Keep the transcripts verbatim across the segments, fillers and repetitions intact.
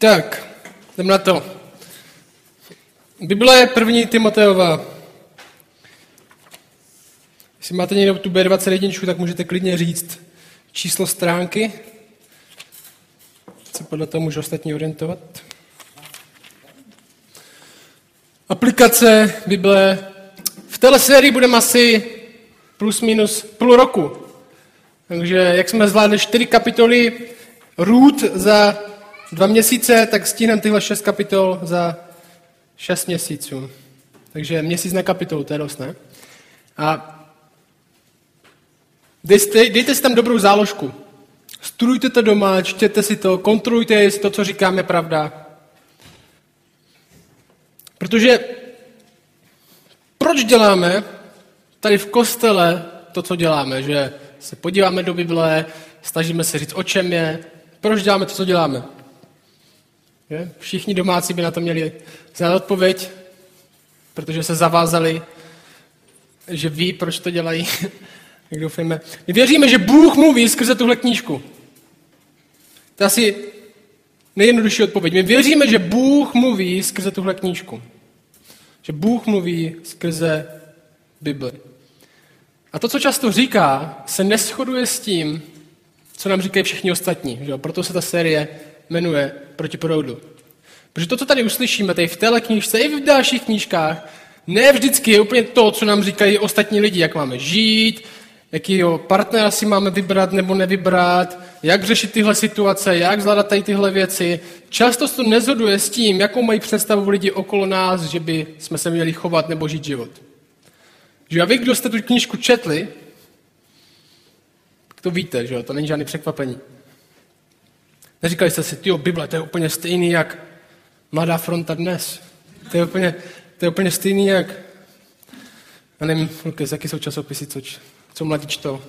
Tak, jdem na to. Bible první Timoteova. Jestli máte někdo tu bé dvacet jedna, tak můžete klidně říct číslo stránky. Se podle toho můžu ostatní orientovat. Aplikace Bible. V téhle sérii budeme asi plus minus půl roku. Takže jak jsme zvládli čtyři kapitoly Rút za dva měsíce, tak stihneme tyhle šest kapitol za šest měsíců. Takže měsíc na kapitolu, to je dost, ne? A dejte, dejte si tam dobrou záložku. Studujte to doma, čtěte si to, kontrolujte, jestli to, co říkám, je pravda. Protože proč děláme tady v kostele to, co děláme? Že se podíváme do Bible, snažíme se říct, o čem je. Proč děláme to, co děláme? Je? Všichni domácí by na to měli znát odpověď, protože se zavázali, že ví, proč to dělají. Jak doufáme. My věříme, že Bůh mluví skrze tuhle knížku. To je asi nejjednodušší odpověď. My věříme, že Bůh mluví skrze tuhle knížku. Že Bůh mluví skrze Bibli. A to, co často říká, se neshoduje s tím, co nám říkají všichni ostatní. Že? Proto se ta série jmenuje Proti proudu. Protože to, co tady uslyšíme, tady v téhle knížce i v dalších knížkách, ne vždycky je úplně to, co nám říkají ostatní lidi, jak máme žít, jakýho partnera si máme vybrat nebo nevybrat, jak řešit tyhle situace, jak zvládat tady tyhle věci. Často se to nezhoduje s tím, jakou mají představu lidi okolo nás, že by jsme se měli chovat nebo žít život. Že a vy, kdo jste tu knížku četli, to víte, že jo, to není žádný překvapení. Neříkali jste si, tyjo, Bible, to je úplně stejný, jak Mladá fronta dnes. To je úplně, to je úplně stejný, jak... Já nevím, Lukas, jaký jsou časopisy, co č... Co mladí čtou?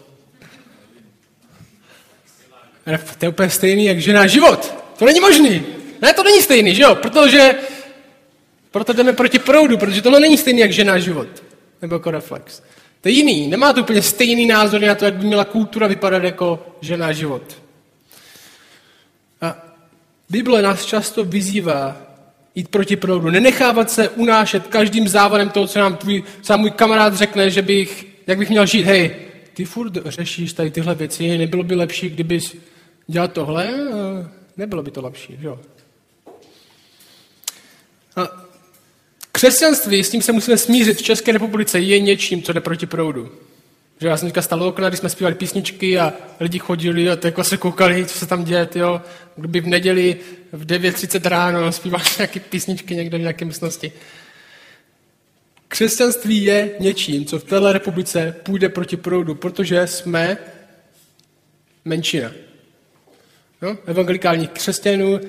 To je úplně stejný, jak Žena život. To není možný. Ne, to není stejný, že jo? Protože proto jdeme proti proudu, protože tohle není stejný, jak Žena život. Nebo jako Reflex. To je jiný. Nemá to úplně stejný názor na to, jak by měla kultura vypadat jako Žena život. A Bible nás často vyzývá jít proti proudu. Nenechávat se unášet každým závodem toho, co nám tvůj, co můj kamarád řekne, že bych jak bych měl žít, hej, ty furt řešíš tady tyhle věci, nebylo by lepší, kdybys dělal tohle, nebylo by to lepší, jo. A křesťanství, s tím se musíme smířit v České republice, je něčím, co jde proti proudu. Že já jsem teďka stál okna, když jsme zpívali písničky a lidi chodili a jako se koukali, co se tam děje, jo. Kdyby v neděli v devět třicet ráno zpívali nějaké písničky někde v nějaké místnosti. Křesťanství je něčím, co v téhle republice půjde proti proudu, protože jsme menšina. No, evangelikálních křesťanů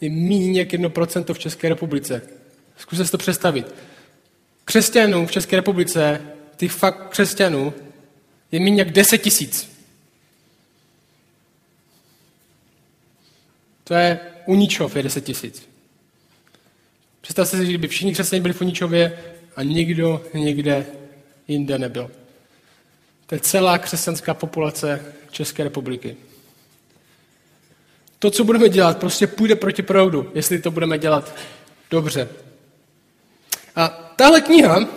je míň jak jedno procento v České republice. Zkuste si to představit. Křesťanů v České republice, těch fakt křesťanů, je míň jak deset tisíc. To je u Uničov je deset tisíc. Představte si, kdyby všichni křesťané byli v Uničově, a nikdo nikde jinde nebyl. To je celá křesťanská populace České republiky. To, co budeme dělat, prostě půjde proti proudu, jestli to budeme dělat dobře. A tahle kniha,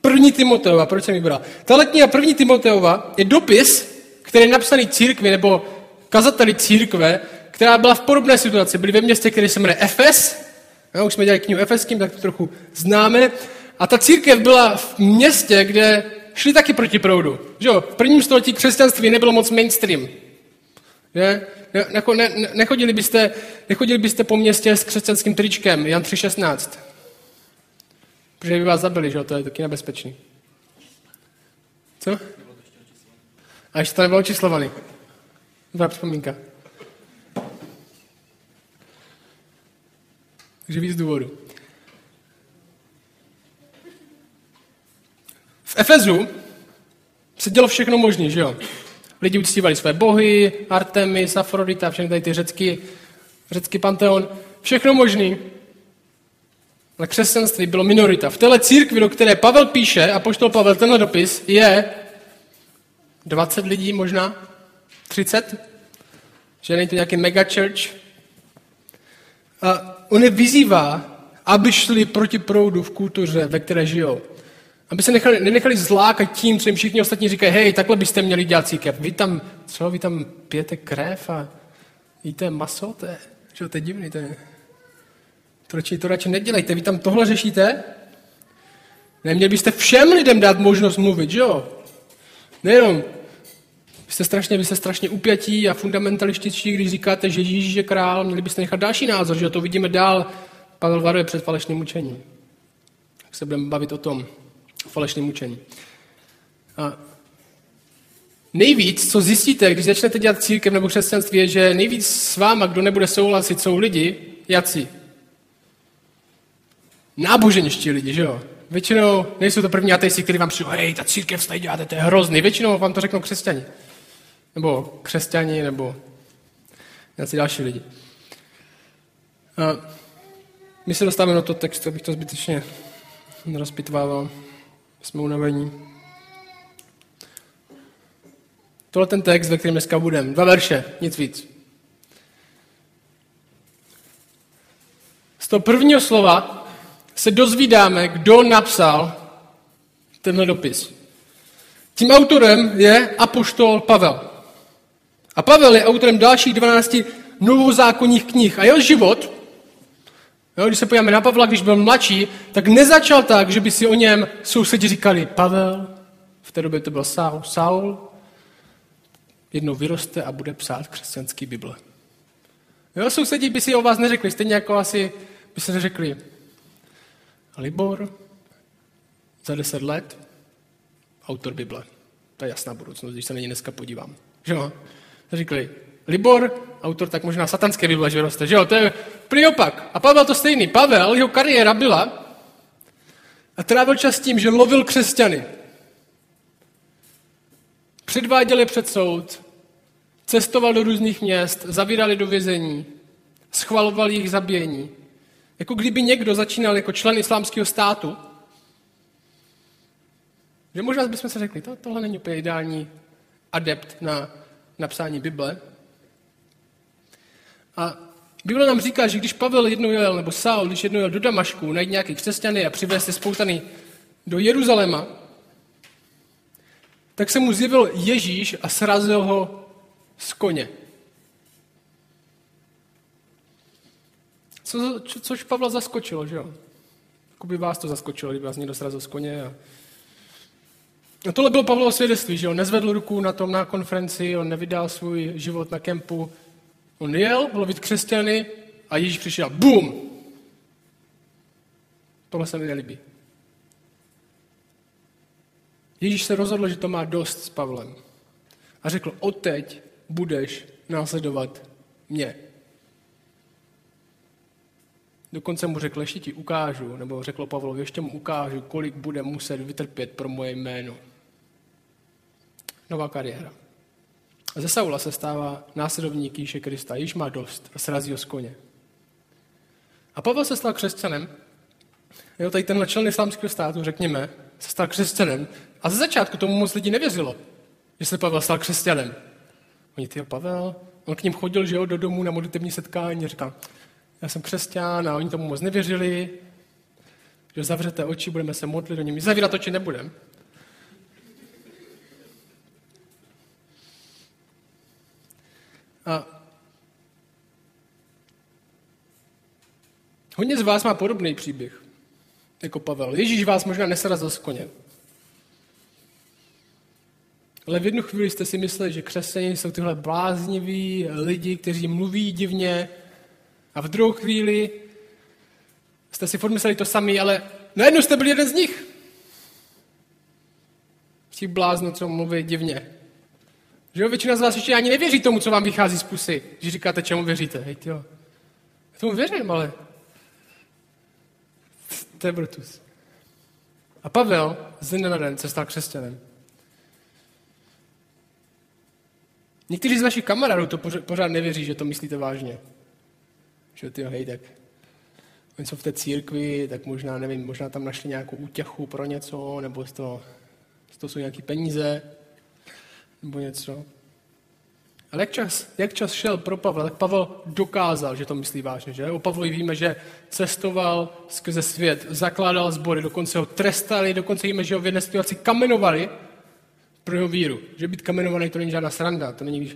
první Timoteova, proč jsem ji bral? Tahle kniha první Timoteova je dopis, který je napsaný církvi, nebo kazateli církve, která byla v podobné situaci. Byli ve městě, které se jmenuje Efes. No, už jsme dělali knihu Efeským, tak to trochu známe. A ta církev byla v městě, kde šli taky proti proudu. Že jo? V prvním století křesťanství nebylo moc mainstream. Ne? Ne, ne, ne, nechodili, byste, nechodili byste po městě s křesťanským tričkem, Jan tři šestnáct. Protože by vás zabili, že jo? To je taky nebezpečný. Co? A ještě to nebylo očislovaný. Dobrá vzpomínka. Takže víc důvodu. V Efezu se dělo všechno možné, že jo? Lidi uctívali své bohy, Artemis, Afrodita, všechny tady ty řecký, řecký panteon, všechno možné. Ale křesťanství bylo minorita. V téhle církvi, do které Pavel píše, apoštol Pavel, tenhle dopis, je dvacet lidí možná, třicet, že není to nějaký mega church. on je vyzývá, aby šli proti proudu v kultuře, ve které žijou. Aby se nechali, nenechali zlákat tím, co jim všichni ostatní říkají, hej, takhle byste měli dělat církev. Vy tam, co, vy tam pijete krev a jíte maso, to je, čo, to je divný, to je. To radši, to radši nedělejte, vy tam tohle řešíte? Neměli byste všem lidem dát možnost mluvit, že jo? Nejenom, vy jste strašně, vy jste strašně upjatí a fundamentalističtí, když říkáte, že Ježíš je král, měli byste nechat další názor, že jo? To vidíme dál, Pavel varuje před falešným učením. Tak se budeme bavit o tom, o falešném učení. A nejvíc, co zjistíte, když začnete dělat církev nebo křesťanství, je, že nejvíc s váma, kdo nebude souhlasit, jsou lidi, jací. Náboženští lidi, že jo? Většinou nejsou to první ateisti, kteří vám přijdou, hej, ta církev, tady děláte, to je hrozný. Většinou vám to řeknou křesťani. Nebo křesťani, nebo jací další lidi. A my se dostáváme do toho textu, abych to zbytečně nerozpitvával. Jsme unavení. Tohle ten text, ve kterém dneska budeme. Dva verše, nic víc. Z toho prvního slova se dozvídáme, kdo napsal tenhle dopis. Tím autorem je apoštol Pavel. A Pavel je autorem dalších dvanácti novozákonních knih. A jeho život... Jo, když se podíváme na Pavla, když byl mladší, tak nezačal tak, že by si o něm sousedi říkali Pavel, v té době to byl Saul, Saul jednou vyroste a bude psát křesťanský Bible. Jo, sousedi by si o vás neřekli, stejně jako asi by se řekli Libor za deset let, autor Bible. To je jasná budoucnost, když se na ně dneska podívám. Že jo? Řekli Libor, autor tak možná satanské Bible, že vyroste, že jo, to je prý opak. A Pavel to stejný. Pavel, jeho kariéra byla a trávil čas tím, že lovil křesťany. Předváděl je před soud, cestoval do různých měst, zavírali do vězení, schvaloval jejich zabíjení. Jako kdyby někdo začínal jako člen Islámského státu, že možná bychom se řekli, to, tohle není úplně ideální adept na napsání Bible. A Bible nám říká, že když Pavel jednou jel, nebo Saul, když jednou jel do Damašku, najít nějaký křesťany a přivést je spoutaný do Jeruzaléma, tak se mu zjevil Ježíš a srazil ho z koně. Co, co, což Pavla zaskočilo, že jo? Jakoby vás to zaskočilo, kdyby vás někdo srazil z koně. A... a tohle bylo Pavlovo svědectví, že jo? Nezvedl ruku na tom na konferenci, on nevydal svůj život na kempu. On jel lovit křesťany a Ježíš přišel. Bum! Tohle se mi nelíbí. Ježíš se rozhodl, že to má dost s Pavlem. A řekl, odteď budeš následovat mě. Dokonce mu řekl, ještě ti ukážu, nebo řekl Pavlovi, ještě mu ukážu, kolik bude muset vytrpět pro moje jméno. Nová kariéra. A ze Saula se stává následovník Ježíše Krista. Ježíš má dost a srazí ho z koně. A Pavel se stal křesťanem. Jo, tady tenhle člen Islámského státu, řekněme, se stal křesťanem. A ze začátku tomu moc lidí nevěřilo, že se Pavel stal křesťanem. Oni, tyjo, Pavel, on k ním chodil, že jo, do domu na modlitevní setkání a říkal, já jsem křesťan a oni tomu moc nevěřili, že zavřete oči, budeme se modlit do nimi. Zavírat oči nebudeme. A hodně z vás má podobný příběh, jako Pavel. Ježíš vás možná nesrazil z koně. Ale v jednu chvíli jste si mysleli, že křesťané jsou tyhle blázniví lidi, kteří mluví divně. A v druhou chvíli jste si furt mysleli to samý, ale najednou jste byli jeden z nich. Těch bláznů, co mluví divně. Že jo, většina z vás ještě ani nevěří tomu, co vám vychází z pusy, když říkáte, čemu věříte. Hej, tyjo, já tomu věřím, ale to je brutus. A Pavel z dne na den se stal křesťanem. Někteří z našich kamarádů to pořád nevěří, že to myslíte vážně. Že tyjo, hej, tak oni jsou v té církvi, tak možná, nevím, možná tam našli nějakou útěchu pro něco, nebo z toho, z toho jsou nějaký peníze, nebo něco. Ale jak čas, jak čas šel pro Pavla, tak Pavel dokázal, že to myslí vážně, že? O Pavlovi víme, že cestoval skrze svět, zakládal sbory, dokonce ho trestali, dokonce víme, že ho v jedné situaci kamenovali pro jeho víru. Že být kamenovaný, to není žádná sranda, to není,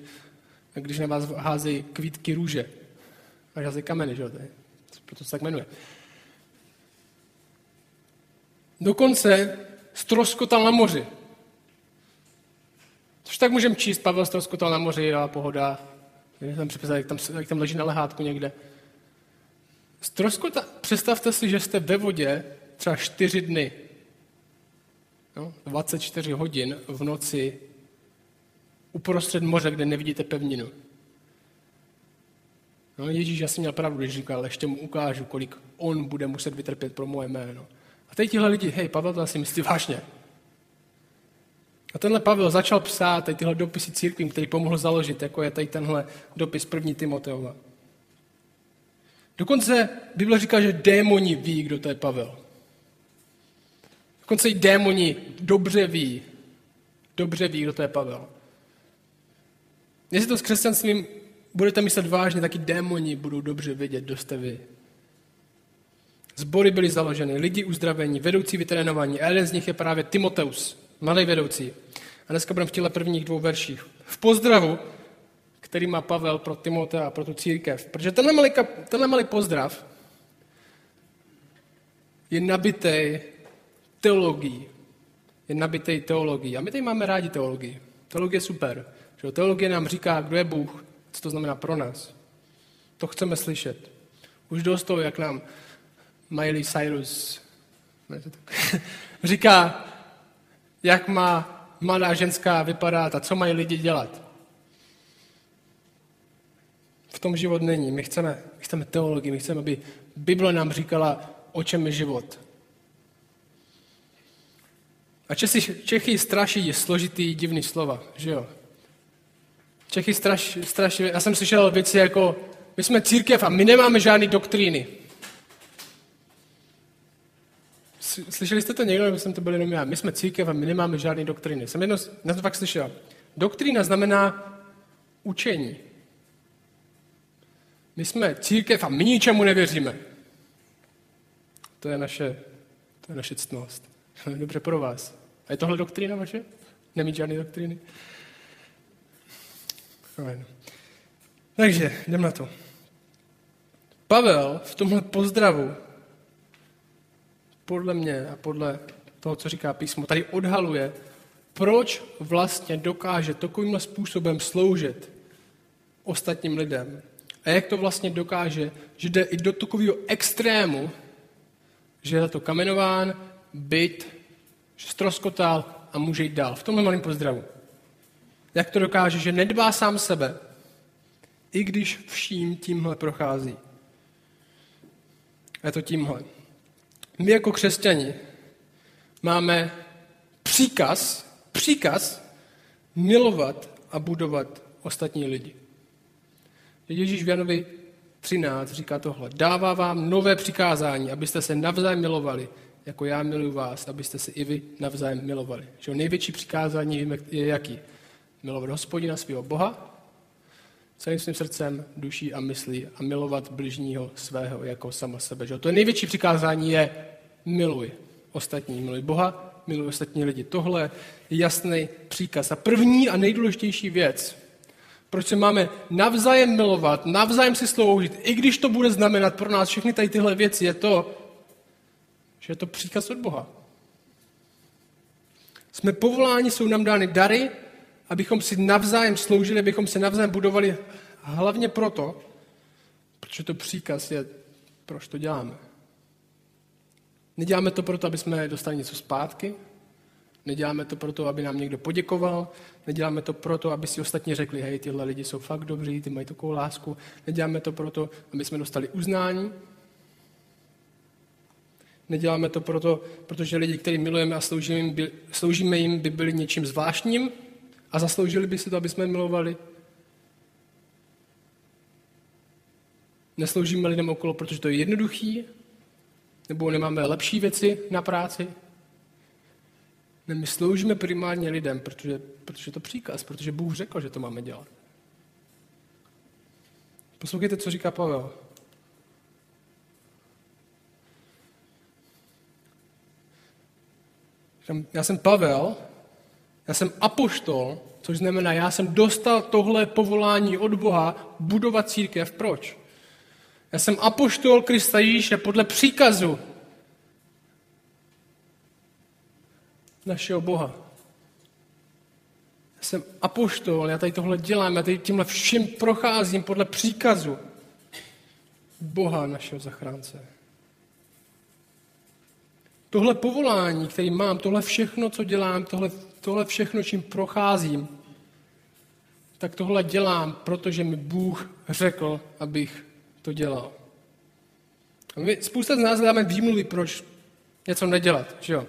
když na vás házejí kvítky růže, až házejí kameny, že jo? Proto se tak jmenuje. Dokonce ztroskotal na moři. Což tak můžeme číst, Pavel ztroskotal na moři a pohoda. Já jsem připisal, jak tam, jak tam leží na lehátku někde. Ztroskotal, představte si, že jste ve vodě třeba čtyři dny. No, dvacet čtyři hodin v noci uprostřed moře, kde nevidíte pevninu. No, Ježíš asi měl pravdu, když říkal, ale ještě mu ukážu, kolik on bude muset vytrpět pro moje jméno. A teď tihle lidi, hej, Pavel to asi myslí vážně. A tenhle Pavel začal psát tady tyhle dopisy církvím, který pomohl založit, jako je tady tenhle dopis první Timoteova. Dokonce Bible říká, že démoni ví, kdo to je Pavel. Dokonce i démoni dobře ví, dobře ví, kdo to je Pavel. Jestli to s křesťanstvím budete myslet vážně, tak i démoni budou dobře vědět, kdo jste vy. Zbory byly založeny, lidi uzdravení, vedoucí vytrénování. A jeden z nich je právě Timoteus, malý vedoucí. A dneska budeme v těle prvních dvou verších. V pozdravu, který má Pavel pro Timotea a pro tu církev. Protože tenhle malý, tenhle malý pozdrav je nabitej teologií. Je nabitej teologií. A my tady máme rádi teologii. Teologie je super. Že teologie nám říká, kdo je Bůh, co to znamená pro nás. To chceme slyšet. Už dost toho, jak nám Miley Cyrus říká, jak má mladá ženská vypadat a co mají lidi dělat. V tom život není. My chceme, my chceme teologii, my chceme, aby Bible nám říkala, o čem je život. A Čechy, Čechy straší složitý, divný slova, že jo? Čechy straš, straší, já jsem slyšel věci jako, my jsme církev a my nemáme žádný doktríny. Slyšeli jste to někdo, nebo jsem to byl jenom já? My jsme církev a my nemáme žádné doktriny. Jsem jedno, na to fakt slyšel. Doktrína znamená učení. My jsme církev a my ničemu nevěříme. To je naše, to je naše ctnost. Dobře pro vás. A je tohle doktrína vaše? Nemít žádné doktríny? Takže, jdem na to. Pavel v tomhle pozdravu podle mě a podle toho, co říká písmo, tady odhaluje, proč vlastně dokáže takovýmhle způsobem sloužit ostatním lidem. A jak to vlastně dokáže, že jde i do takového extrému, že je za to kamenován, bit, že ztroskotal a může jít dál. V tomhle malém pozdravu. Jak to dokáže, že nedbá sám sebe, i když vším tímhle prochází. A to tímhle. My jako křesťani máme příkaz, příkaz milovat a budovat ostatní lidi. Ježíš v Janovi třináct říká tohle. Dává vám nové přikázání, abyste se navzájem milovali, jako já miluji vás, abyste se i vy navzájem milovali. Že největší přikázání je jaký? Milovat Hospodina svého Boha, celým svým srdcem, duší a myslí a milovat bližního svého jako sama sebe. Že? To je největší přikázání je miluj ostatní, miluj Boha, miluj ostatní lidi. Tohle je jasný příkaz. A první a nejdůležitější věc, proč se máme navzájem milovat, navzájem si sloužit, i když to bude znamenat pro nás všechny tady tyhle věci, je to, že je to příkaz od Boha. Jsme povoláni, jsou nám dány dary, abychom si navzájem sloužili, abychom se navzájem budovali hlavně proto, protože to příkaz je, proč to děláme. Neděláme to proto, aby jsme dostali něco zpátky, neděláme to proto, aby nám někdo poděkoval, neděláme to proto, aby si ostatní řekli, hej, tyhle lidi jsou fakt dobří, ty mají takovou lásku, neděláme to proto, aby jsme dostali uznání, neděláme to proto, protože lidi, který milujeme a sloužíme jim, by byli něčím zvláštním, a zasloužili by si to, aby jsme milovali? Nesloužíme lidem okolo, protože to je jednoduchý? Nebo nemáme lepší věci na práci? Ne, my sloužíme primárně lidem, protože, protože to příkaz, protože Bůh řekl, že to máme dělat. Poslouchejte, co říká Pavel. Já jsem Pavel, já jsem apoštol, což znamená, já jsem dostal tohle povolání od Boha budovat církev. Proč? Já jsem apoštol Krista Ježíše podle příkazu našeho Boha. Já jsem apoštol, já tady tohle dělám, já tady tímhle vším procházím podle příkazu Boha našeho zachránce. Tohle povolání, který mám, tohle všechno, co dělám, tohle, tohle všechno, čím procházím, tak tohle dělám, protože mi Bůh řekl, abych to dělal. A my spousta z nás dáme výmluvy, proč něco nedělat, že jo?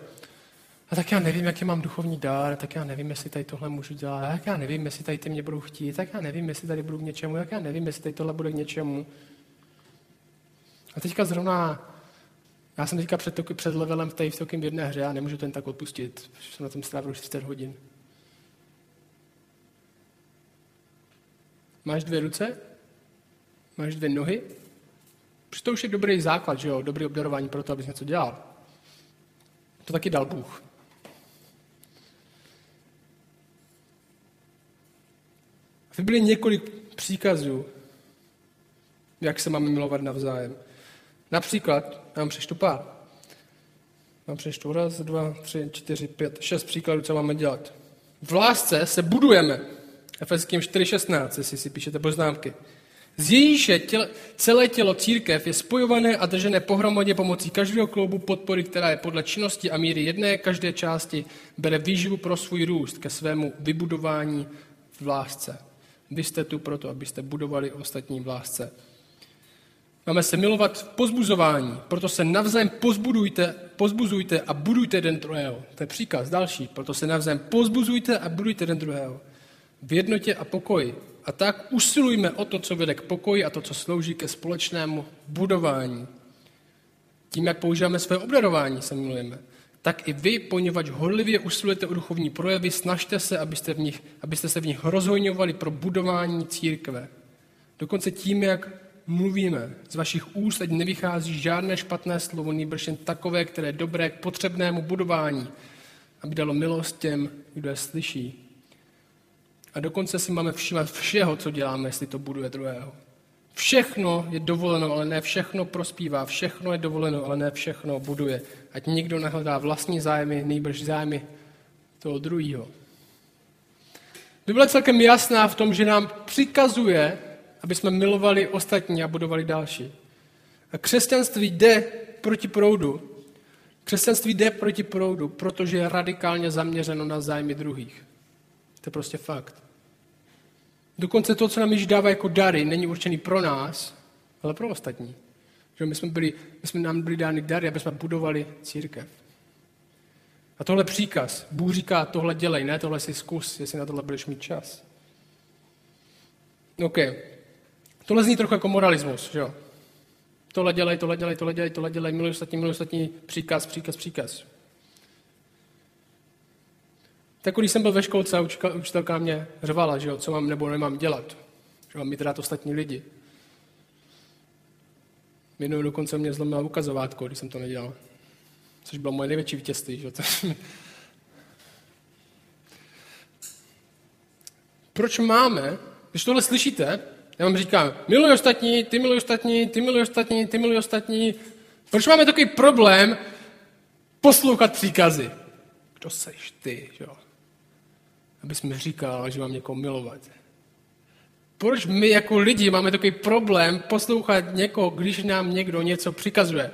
A tak já nevím, jaký mám duchovní dár, tak já nevím, jestli tady tohle můžu dělat, tak já nevím, jestli tady ty mě budou chtít, tak já nevím, jestli tady budu k něčemu, tak já nevím, jestli tady tohle bude k něčemu. A teďka zrovna... Já jsem teďka před, před levelem tady v celkem jedné hře a nemůžu ten tak odpustit, protože jsem na tom strávil už šest hodin. Máš dvě ruce? Máš dvě nohy? Protože to už je dobrý základ, že jo? Dobrý obdarování pro to, abys něco dělal. To taky dal Bůh. V Biblii několik příkazů, jak se máme milovat navzájem. Například, já vám přečtu pár. Mám přečtu raz, dva, tři, čtyři, pět, šest příkladů, co máme dělat. V lásce se budujeme. Efeským čtyři šestnáct, jestli si píšete poznámky. Z Ježíše těle, celé tělo církev je spojované a držené pohromadě pomocí každého kloubu podpory, která je podle činnosti a míry jedné každé části, bere výživu pro svůj růst ke svému vybudování v lásce. Vy jste tu proto, abyste budovali ostatní v lásce. Máme se milovat v pozbuzování, proto se navzájem pozbudujte, pozbuzujte a budujte jeden druhého. To je příkaz další. Proto se navzájem pozbuzujte a budujte jeden druhého. V jednotě a pokoji. A tak usilujme o to, co vede k pokoji a to, co slouží ke společnému budování. Tím, jak používáme své obdarování, se milujeme. Tak i vy, poněvadž horlivě usilujete o duchovní projevy, snažte se, abyste, v nich, abyste se v nich rozhojňovali pro budování církve. Dokonce tím, jak mluvíme. Z vašich úst ať nevychází žádné špatné slovo, nýbrž jen takové, které je dobré k potřebnému budování, aby dalo milost těm, kdo je slyší. A dokonce si máme všímat všeho, co děláme, jestli to buduje druhého. Všechno je dovoleno, ale ne všechno prospívá. Všechno je dovoleno, ale ne všechno buduje. Ať nikdo nehledá vlastní zájmy, nýbrž zájmy toho druhého. Bible je celkem jasná v tom, že nám přikazuje, aby jsme milovali ostatní a budovali další. A křesťanství jde proti proudu. Křesťanství jde proti proudu, protože je radikálně zaměřeno na zájmy druhých. To je prostě fakt. Dokonce to, co nám již dává jako dary, není určený pro nás, ale pro ostatní. Že my jsme byli, my jsme nám byli dány dary, aby jsme budovali církev. A tohle příkaz. Bůh říká, tohle dělej, ne, tohle si zkus, jestli na tohle budeš mít čas. OK. Tohle zní trochu jako moralismus, že jo? Tohle dělej, tohle dělej, tohle dělej, tohle dělej, miluj ostatní, miluj ostatní, příkaz, příkaz, příkaz. Tak když jsem byl ve školce, učka, učitelka mě řvala, že jo, co mám nebo nemám dělat. Že mám mít rád ostatní lidi. Jednou dokonce mě zlomila ukazovátko, když jsem to nedělal. Což bylo moje největší vítězství, že jo? Proč máme, když tohle slyšíte, já vám říkám, miluj ostatní, ty miluj ostatní, ty miluj ostatní, ty miluj ostatní. Proč máme takový problém poslouchat příkazy? Kdo seš ty, jo? Abys mi říkal, že mám někoho milovat. Proč my jako lidi máme takový problém poslouchat někoho, když nám někdo něco přikazuje?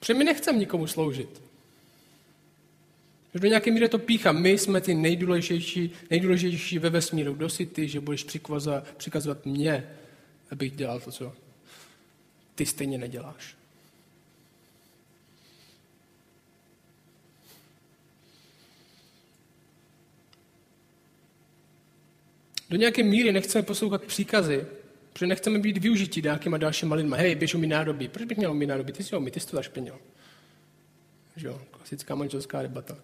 Protože my nechceme nikomu sloužit. Do nějaké míry to pícha. My jsme ty nejdůležitější, nejdůležitější ve vesmíru. Kdo jsi ty, že budeš přikazovat mě, abych dělal to, co ty stejně neděláš. Do nějaké míry nechceme poslouchat příkazy, protože nechceme být využití nějakýma dalšíma lidma. Hej, běž umí nádobí. Proč bych měl umí nádobí? Ty si umí, ty jsi to zašpinil. Klasická manželská debata.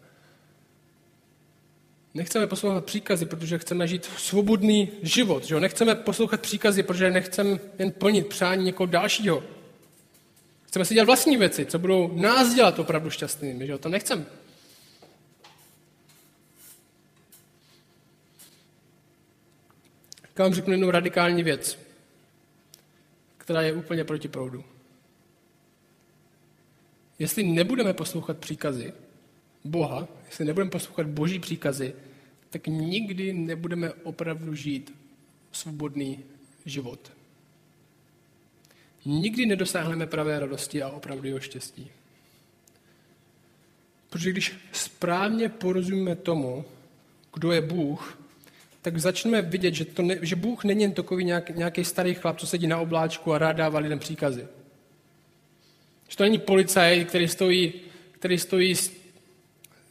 Nechceme poslouchat příkazy, protože chceme žít svobodný život. Že? Nechceme poslouchat příkazy, protože nechceme jen plnit přání někoho dalšího. Chceme si dělat vlastní věci, co budou nás dělat opravdu šťastnými. Že? To nechceme. Já vám řeknu jednu radikální věc, která je úplně proti proudu. Jestli nebudeme poslouchat příkazy Boha, jestli nebudeme poslouchat Boží příkazy, tak nikdy nebudeme opravdu žít svobodný život. Nikdy nedosáhneme pravé radosti a opravdového štěstí. Protože když správně porozumíme tomu, kdo je Bůh, tak začneme vidět, že, to ne, že Bůh není jen takový nějak, nějaký starý chlap, co sedí na obláčku a rád dává lidem příkazy. Že to není policajt, který stojí, který stojí s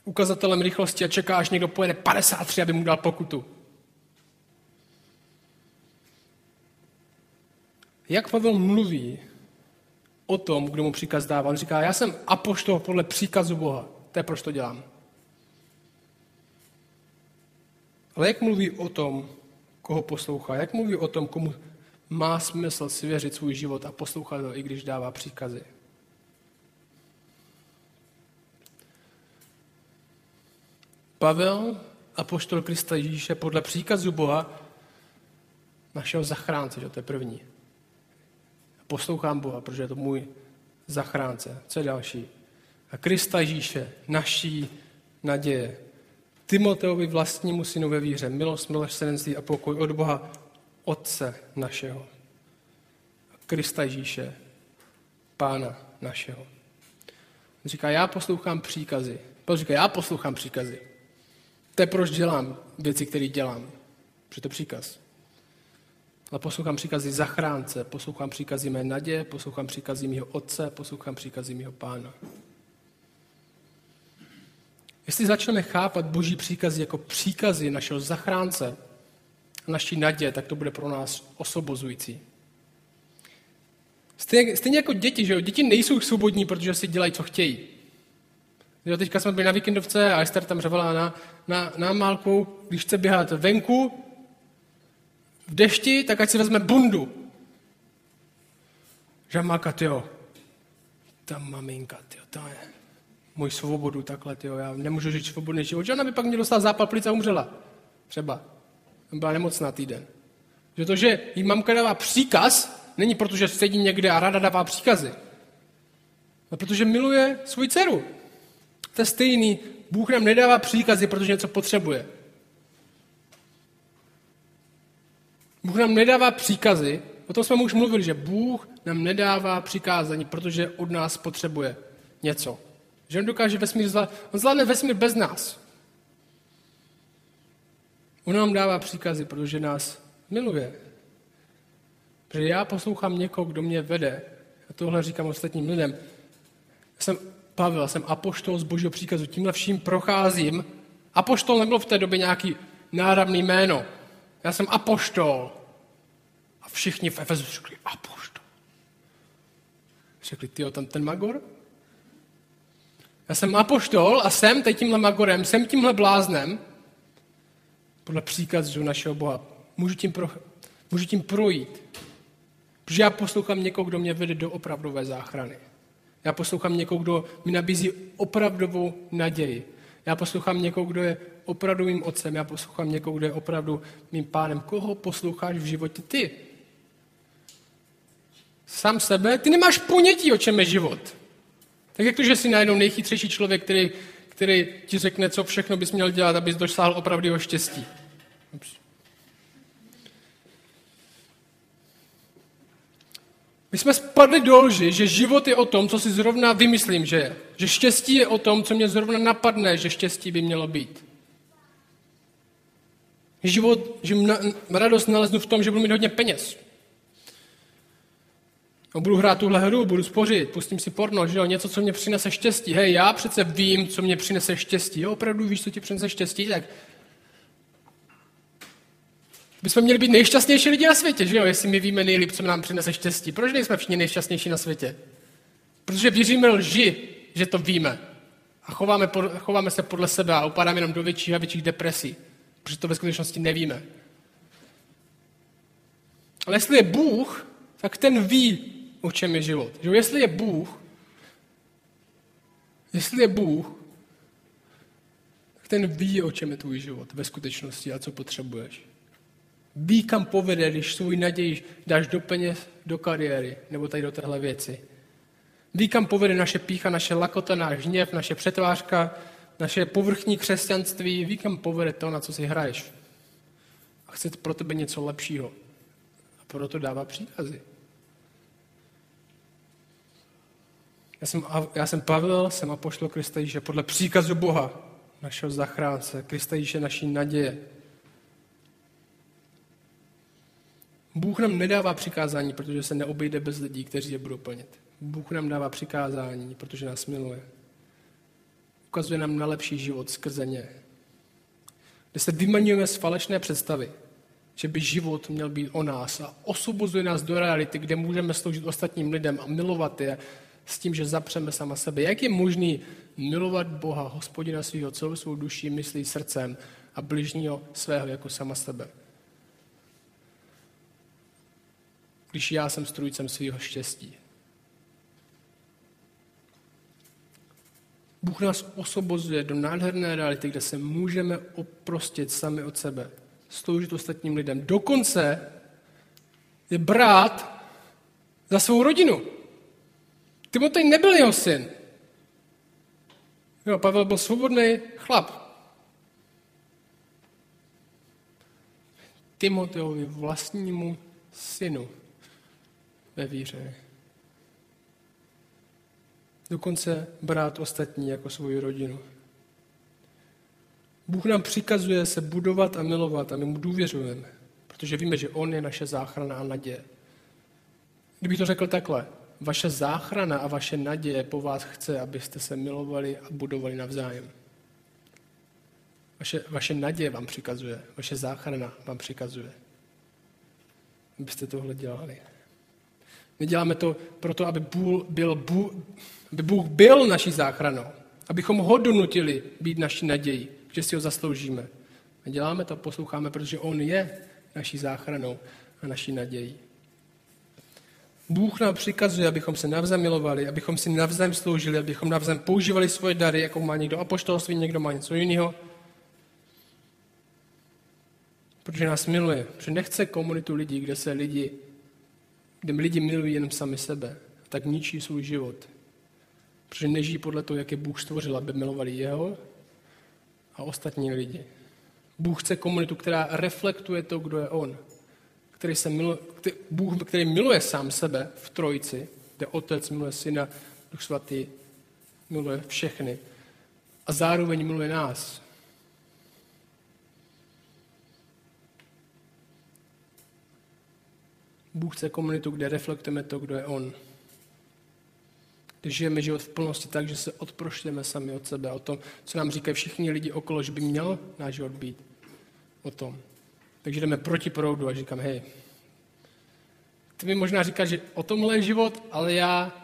ukazatelem rychlosti a čeká, až někdo pojede padesát tři, aby mu dal pokutu. Jak Pavel mluví o tom, kdo mu příkaz dává? On říká, já jsem apoštol podle příkazu Boha. To je, proč to dělám. Ale jak mluví o tom, koho poslouchá? Jak mluví o tom, komu má smysl svěřit svůj život a poslouchat ho, i když dává příkazy? Pavel, apoštol Krista Ježíše, podle příkazu Boha, našeho zachránce, že to je první. Poslouchám Boha, protože je to můj zachránce. Co je další? A Krista Ježíše, naší naděje. Timoteovi vlastnímu synu ve víře, milost, milosrdenství a pokoj od Boha, Otce našeho. Krista Ježíše, Pána našeho. On říká, já poslouchám příkazy. Pavel říká, já poslouchám příkazy. To je, proč dělám věci, které dělám. Protože to je příkaz. Ale poslouchám příkazy zachránce, poslouchám příkazy mé naděje, poslouchám příkazy mého Otce, poslouchám příkazy mého Pána. Jestli začneme chápat Boží příkazy jako příkazy našeho zachránce, naší naděje, tak to bude pro nás osobozující. Stejně, stejně jako děti, že jo? Děti nejsou svobodní, protože si dělají, co chtějí. Jo, teďka jsme byli na víkendovce a Ester tam řevala na, na, na Málku, když chce běhat venku, v dešti, tak ať si vezme bundu. Že Málka, tyjo, ta maminka, tyjo, ta je můj svobodu takhle, tyjo, já nemůžu žít svobodný život. Že ona by pak mě dostala zápal plic a umřela. Třeba. Byla nemocná týden. Že to, že jí mamka dává příkaz, není proto, že sedí někde a ráda dává příkazy. Ale protože miluje svou dceru. To je stejný. Bůh nám nedává příkazy, protože něco potřebuje. Bůh nám nedává příkazy, o tom jsme už mluvili, že Bůh nám nedává přikázání, protože od nás potřebuje něco. Že on dokáže vesmír zvládnout, on zvládne vesmír bez nás. On nám dává příkazy, protože nás miluje. Protože já poslouchám někoho, kdo mě vede. A tohle říkám ostatním lidem. Já jsem Pavel, jsem apoštol z Božího příkazu. Tímhle vším procházím. Apoštol nebylo v té době nějaký náramný jméno. Já jsem apoštol. A všichni v Efezu řekli apoštol. Řekli, tyjo, tam ten magor? Já jsem apoštol a jsem teď tímhle magorem, jsem tímhle bláznem podle příkazu našeho Boha. Můžu tím, pro, můžu tím projít. Protože já poslouchám někoho, kdo mě vede do opravdové záchrany. Já poslouchám někoho, kdo mi nabízí opravdovou naději. Já poslouchám někoho, kdo je opravdu mým otcem. Já poslouchám někoho, kdo je opravdu mým pánem. Koho posloucháš v životě ty? Sám sebe? Ty nemáš ponětí, o čem je život. Tak jak to, že jsi najednou nejchytřejší člověk, který, který ti řekne, co všechno bys měl dělat, abys dosáhl opravdového štěstí. Ups. My jsme spadli do lži, že život je o tom, co si zrovna vymyslím, že je. Že štěstí je o tom, co mě zrovna napadne, že štěstí by mělo být. Život, že na, radost naleznu v tom, že budu mít hodně peněz. No, budu hrát tuhle hru, budu spořit, pustím si porno, že jo, něco, co mě přinese štěstí. Hej, já přece vím, co mě přinese štěstí. Jo, opravdu víš, co ti přinese štěstí, tak bychom měli být nejšťastnější lidi na světě, že jo, jestli my víme nejlíp, co nám přinese štěstí. Proč nejsme všichni nejšťastnější na světě? Protože věříme lži, že to víme. a chováme, chováme se podle sebe a upadáme jenom do větších a větších depresí, protože to ve skutečnosti nevíme. Ale jestli je Bůh, tak ten ví, o čem je život. Jestli je Bůh, jestli je Bůh, tak ten ví, o čem je tvůj život ve skutečnosti a co potřebuješ. Ví, kam povede, když svůj naději dáš do peněz, do kariéry, nebo tady do téhle věci. Ví, kam povede naše pýcha, naše lakota, náš hněv, naše přetvářka, naše povrchní křesťanství. Ví, kam povede to, na co si hraješ. A chce pro tebe něco lepšího. A proto dává příkazy. Já jsem, já jsem Pavel, jsem apoštol Krista Ježíše podle příkazu Boha, našeho zachránce. Krista Ježíše naší naděje. Bůh nám nedává přikázání, protože se neobejde bez lidí, kteří je budou plnit. Bůh nám dává přikázání, protože nás miluje. Ukazuje nám na lepší život skrze ně. Kde se vymaňujeme z falešné představy, že by život měl být o nás a osvobozuje nás do reality, kde můžeme sloužit ostatním lidem a milovat je s tím, že zapřeme sama sebe. Jak je možný milovat Boha, Hospodina svého, celou svou duší, myslí, srdcem a bližního svého jako sama sebe? Když já jsem strůjcem svého štěstí. Bůh nás osvobozuje do nádherné reality, kde se můžeme oprostit sami od sebe, sloužit ostatním lidem. Dokonce je brát za svou rodinu. Timotej nebyl jeho syn. Jo, Pavel byl svobodný chlap. Timotejovi vlastnímu synu ve víře. Dokonce brát ostatní jako svou rodinu. Bůh nám přikazuje se budovat a milovat a my mu důvěřujeme, protože víme, že on je naše záchrana a naděje. Kdybych to řekl takhle, vaše záchrana a vaše naděje po vás chce, abyste se milovali a budovali navzájem. Vaše, vaše naděje vám přikazuje, vaše záchrana vám přikazuje, abyste tohle dělali. My děláme to proto, aby Bůh byl, Bůh, aby Bůh byl naší záchranou. Abychom ho donutili být naší naději, že si ho zasloužíme. A děláme to, posloucháme, protože on je naší záchranou a naší naději. Bůh nám přikazuje, abychom se navzájem milovali, abychom si navzájem sloužili, abychom navzájem používali svoje dary, jako má někdo apoštolství, někdo má něco jiného. Protože nás miluje. Protože nechce komunitu lidí, kde se lidi kde lidi milují jenom sami sebe, tak ničí svůj život. Protože nežijí podle toho, jak je Bůh stvořil, aby milovali jeho a ostatní lidi. Bůh chce komunitu, která reflektuje to, kdo je on. Který se miluje, který, Bůh, který miluje sám sebe v trojici, kde Otec miluje Syna, Duch Svatý miluje všechny a zároveň miluje nás. Bůh chce komunitu, kde reflektujeme to, kdo je on. Kde žijeme život v plnosti tak, že se odproštěme sami od sebe. O tom, co nám říkají všichni lidi okolo, že by měl náš život být. O tom. Takže jdeme proti proudu a říkám, hej, ty mi možná říkáš, že o tomhle je život, ale já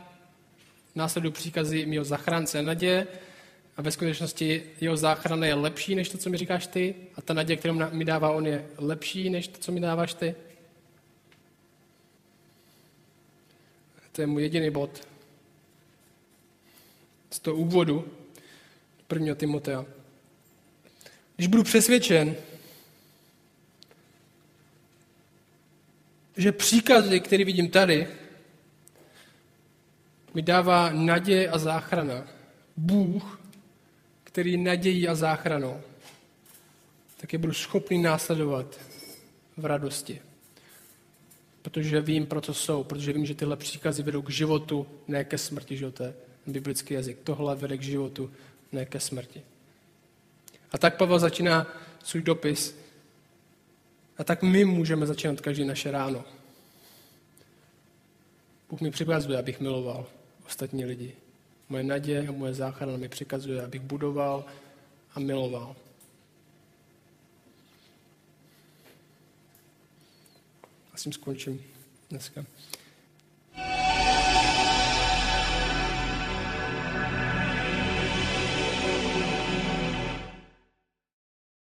následuji příkazy mého zachránce a naděje a ve skutečnosti jeho záchrana je lepší, než to, co mi říkáš ty a ta naděje, kterou mi dává on, je lepší, než to, co mi dáváš ty. To je můj jediný bod z toho úvodu prvního Timotea. Když budu přesvědčen, že příkazy, který vidím tady, mi dává naděje a záchrana. Bůh, který je nadějí a záchranou, tak je budu schopný následovat v radosti. Protože vím, pro co jsou, protože vím, že tyhle příkazy vedou k životu, ne ke smrti, že to je biblický jazyk. Tohle vede k životu, ne ke smrti. A tak Pavel začíná svůj dopis. A tak my můžeme začínat každý naše ráno. Bůh mi přikazuje, abych miloval ostatní lidi. Moje naděje a moje záchrana mi přikazuje, abych budoval a miloval. S tím skončím dneska.